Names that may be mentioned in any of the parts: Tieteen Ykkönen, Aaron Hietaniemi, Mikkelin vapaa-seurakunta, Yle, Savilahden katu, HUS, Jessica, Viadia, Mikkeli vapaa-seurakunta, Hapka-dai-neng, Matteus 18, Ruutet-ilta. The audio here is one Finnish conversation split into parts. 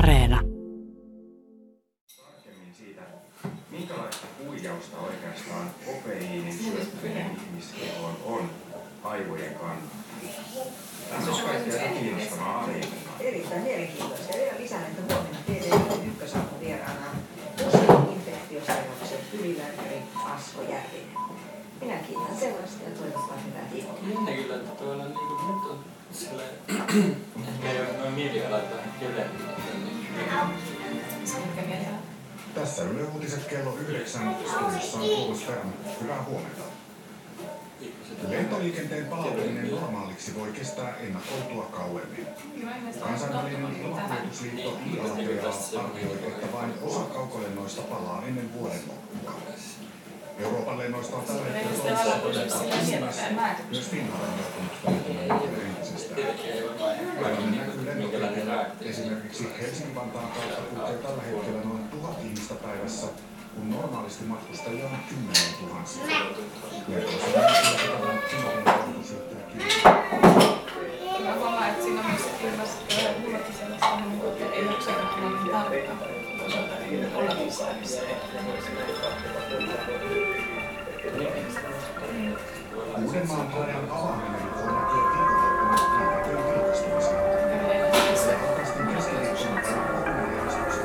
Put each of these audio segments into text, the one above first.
Areena. Tarkemmin siitä, minkälaista huijausta oikeastaan kofeiinin syöttäminen ihmiskehoon on aivojen kannalta. Tässä on kaikkea kiinnostavaa aiheuttaa. Erittäin mielenkiintoista. Ja lisään, että huomenna Tieteen Ykkösen vieraana HUSin infektiosairauksen ylilääkäri Asko Järvinen. Minä kiitän sellaista ja toivottavasti hyvää viikkoa. Minä kyllä, että tuolla nyt on sellainen, ehkä ei ole noin miljoonalta keventynyt. Tässä Yle Uutiset kello 9, studiossa on Tuulustern. Hyvää huomenta. Lentoliikenteen palauttaminen normaaliksi voi kestää ennakoitua kauemmin. Kansainvälinen lomakuutusliitto IATA arvioi, että vain osa kaukolennoista palaa ennen vuoden loppua. Euroopan lennoista on tällä hetkellä myös Finnair on jatkunut välityneet entisestään. Päivän näkyy lentokentällä esimerkiksi Helsingin-Vantaan kautta kulkee tällä hetkellä noin 1000 ihmistä päivässä, kun normaalisti matkustajia on 10 000. Lentoissa näkyy olevan Finairin koulutusyhtiö kiinni. Mä huomaan, että siinä on myös ilmassa mullakin sellaista, että ei ole sellainen tarvita. Uudenmaan rajan avaaminen voi näkyä viikonloppuna liikenteen vilkastumisena. Tarkastin keskiviikkona koulujärjestyksen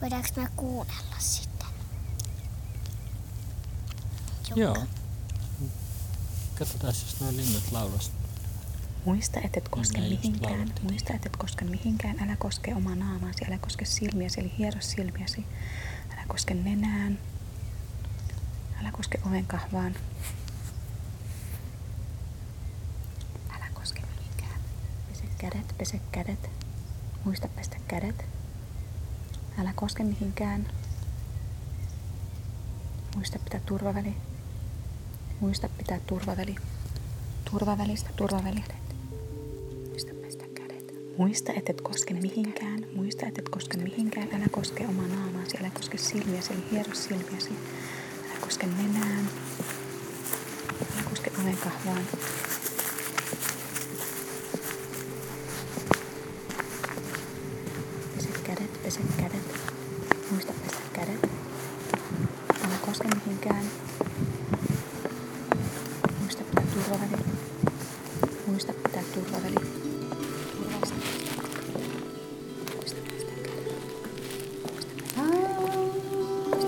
Voidaanko mä kuunnella sitten? Jukka. Joo. Katsotaan, jos nuo linnut laulasta. Muista, et koske mihinkään. Muista, et koske mihinkään. Älä koske omaa naamaasi. Älä koske silmiäsi, eli hiero silmiäsi. Älä koske nenään. Älä koske ovenkahvaan. Älä koske mihinkään. Pese kädet, pese kädet. Muista pestä kädet. Älä koske mihinkään. Muista pitää turvaväli. Muista pitää turvaväli. Turvavälistä turvaväli. Muista pestä kädet. Muista et koske mihinkään. Muista et koske mihinkään. Älä koske omaa naamaasi. Älä koske silmiäsi. Eli hiero silmiäsi. Älä koske nenään. Älä koske ovenkahvaan. Pese kädet. Muista pestä kädet. Älä koske mihinkään. Muista pitää turvaväli. Muista pitää turvaväli. Turvasta. Muista pestä kädet. Muista pestä kädet.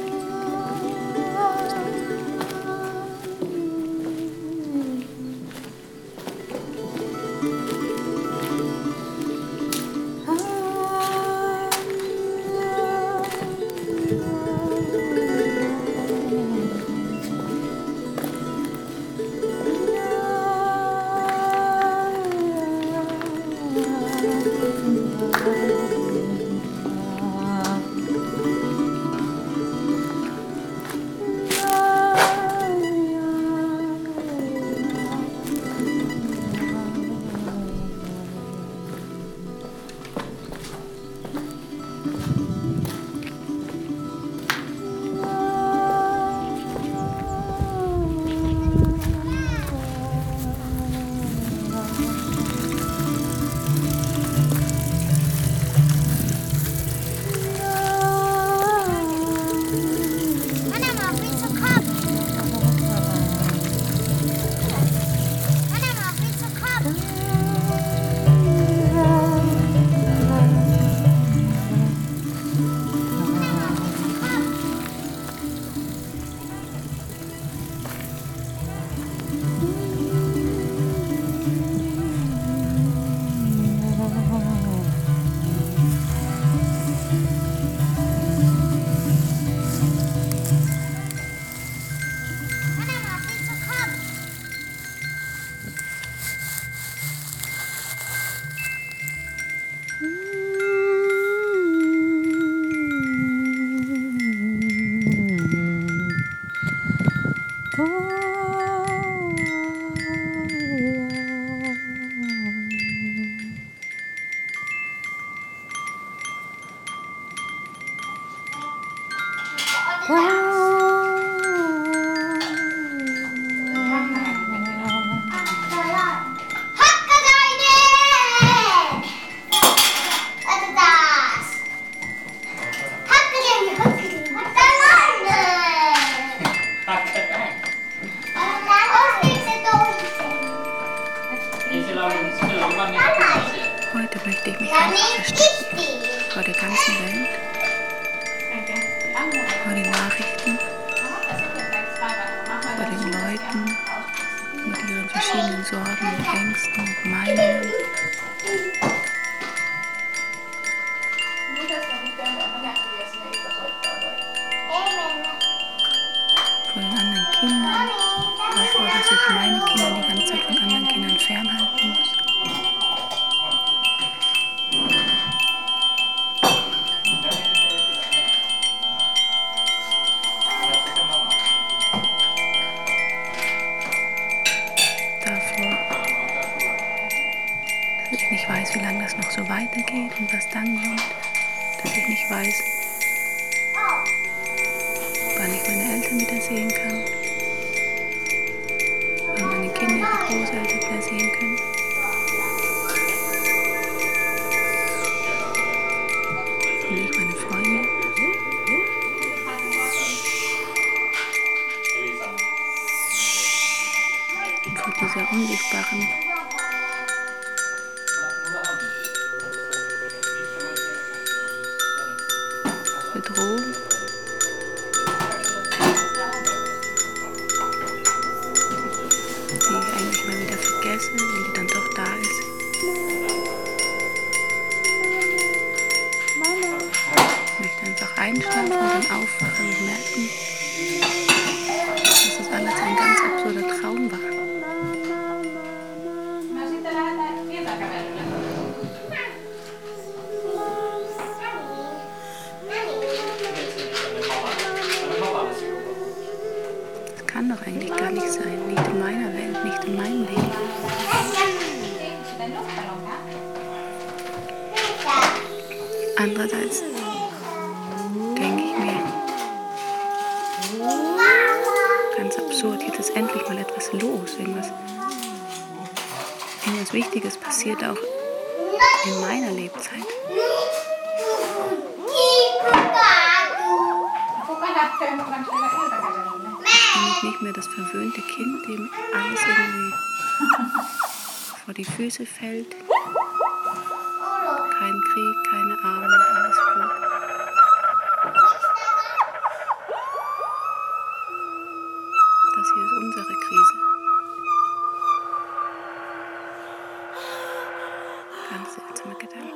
Hapka-dai-neng! Otetaan! Hapka-dai-neng! Ostiinko se toisen? Ei sillä ole, mutta sillä on vaan niitä. Heute möchte ich mich verstehen. Vor der ganzen Welt. Vor den Nachrichten. Vor den Leuten. Mit ihren verschiedenen Sorgen und Ängsten und Meinungen. Vor den anderen Kindern. Davor, dass ich meine Kinder die ganze Zeit von anderen Kindern fernhalten muss. Dass ich nicht weiß, wie lange das noch so weitergeht und was dann kommt. Dass ich nicht weiß, wann ich meine Eltern wiedersehen kann. Wann meine Kinder ihre Großeltern wiedersehen können. Und ich meine Freunde. Und vor dieser unsichtbaren Bedrohung. Die ich eigentlich mal wieder vergesse, wenn die dann doch da ist. Mama. Ich möchte einfach einschlafen und dann aufwachen und merken, dass das alles ein ganz absurder Traum war. Kann doch eigentlich gar nicht sein, nicht in meiner Welt, nicht in meinem Leben. Andererseits denke ich mir, ganz absurd, jetzt ist endlich mal etwas los, irgendwas Wichtiges passiert auch in meiner Lebenszeit. Nicht mehr das verwöhnte Kind, dem alles irgendwie vor die Füße fällt. Kein Krieg, keine Armut, alles gut. Das hier ist unsere Krise. Ganz seltsame Gedanken.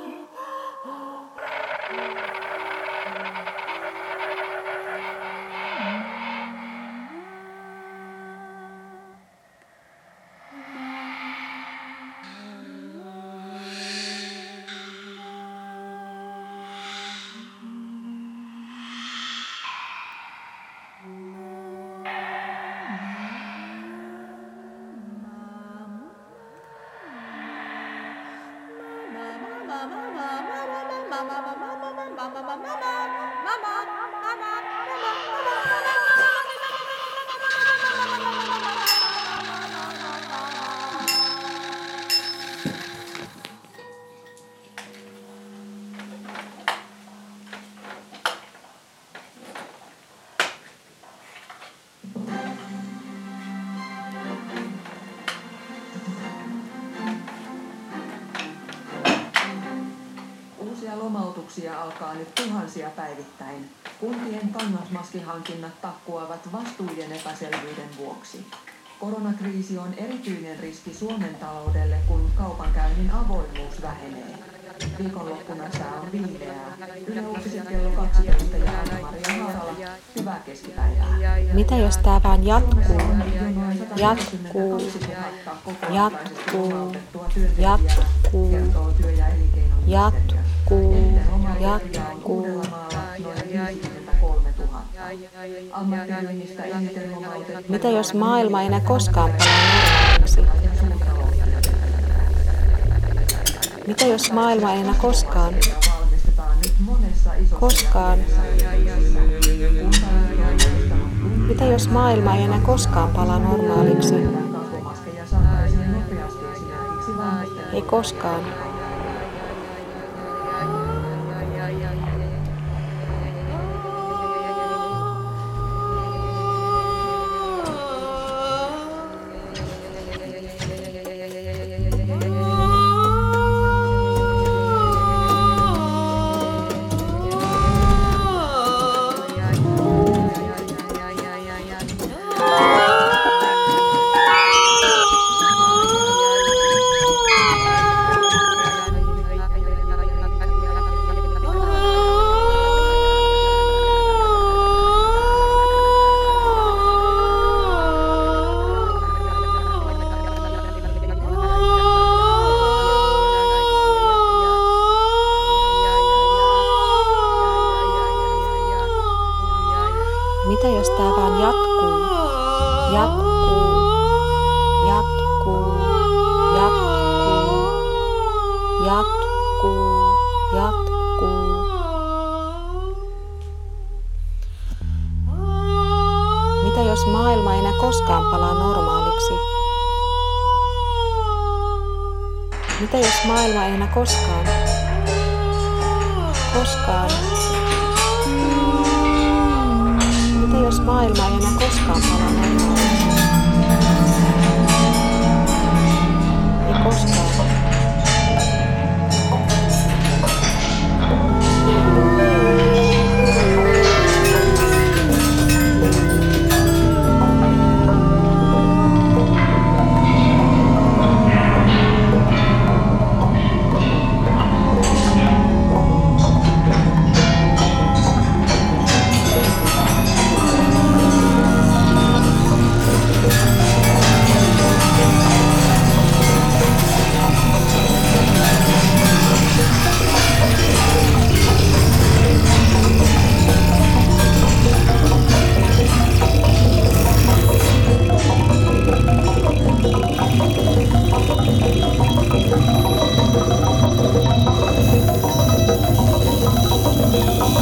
Lomautuksia alkaa nyt tuhansia päivittäin. Kuntien kangasmaskihankinnat takkuavat vastuiden epäselvyyden vuoksi. Koronakriisi on erityinen riski Suomen taloudelle, kun kaupankäynnin avoimuus vähenee. Viikonloppuna sää on viileää. Yle Uutiset kello 12 ja Anna-Maria Haarala. Hyvää keskipäivää. Mitä jos tää vaan jatkuu. Mitä jos maailma ei enää koskaan palaa normaaliksi? Mitä jos maailma ei enää koskaan? jos maailma ei enää koskaan palaa normaaliksi? Ei koskaan. Mitä jos tää vaan jatkuu? Jatkuu. Jatkuu. Jatkuu. Jatkuu. Jatkuu. Mitä jos maailma ei enää koskaan palaa normaaliksi? Mitä jos maailma ei enää koskaan? Koskaan. Jos maailma ei enää koskaan palaa normaaliksi. Ei koskaan.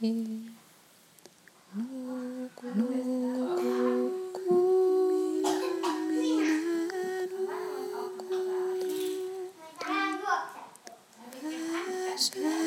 Minä nukun.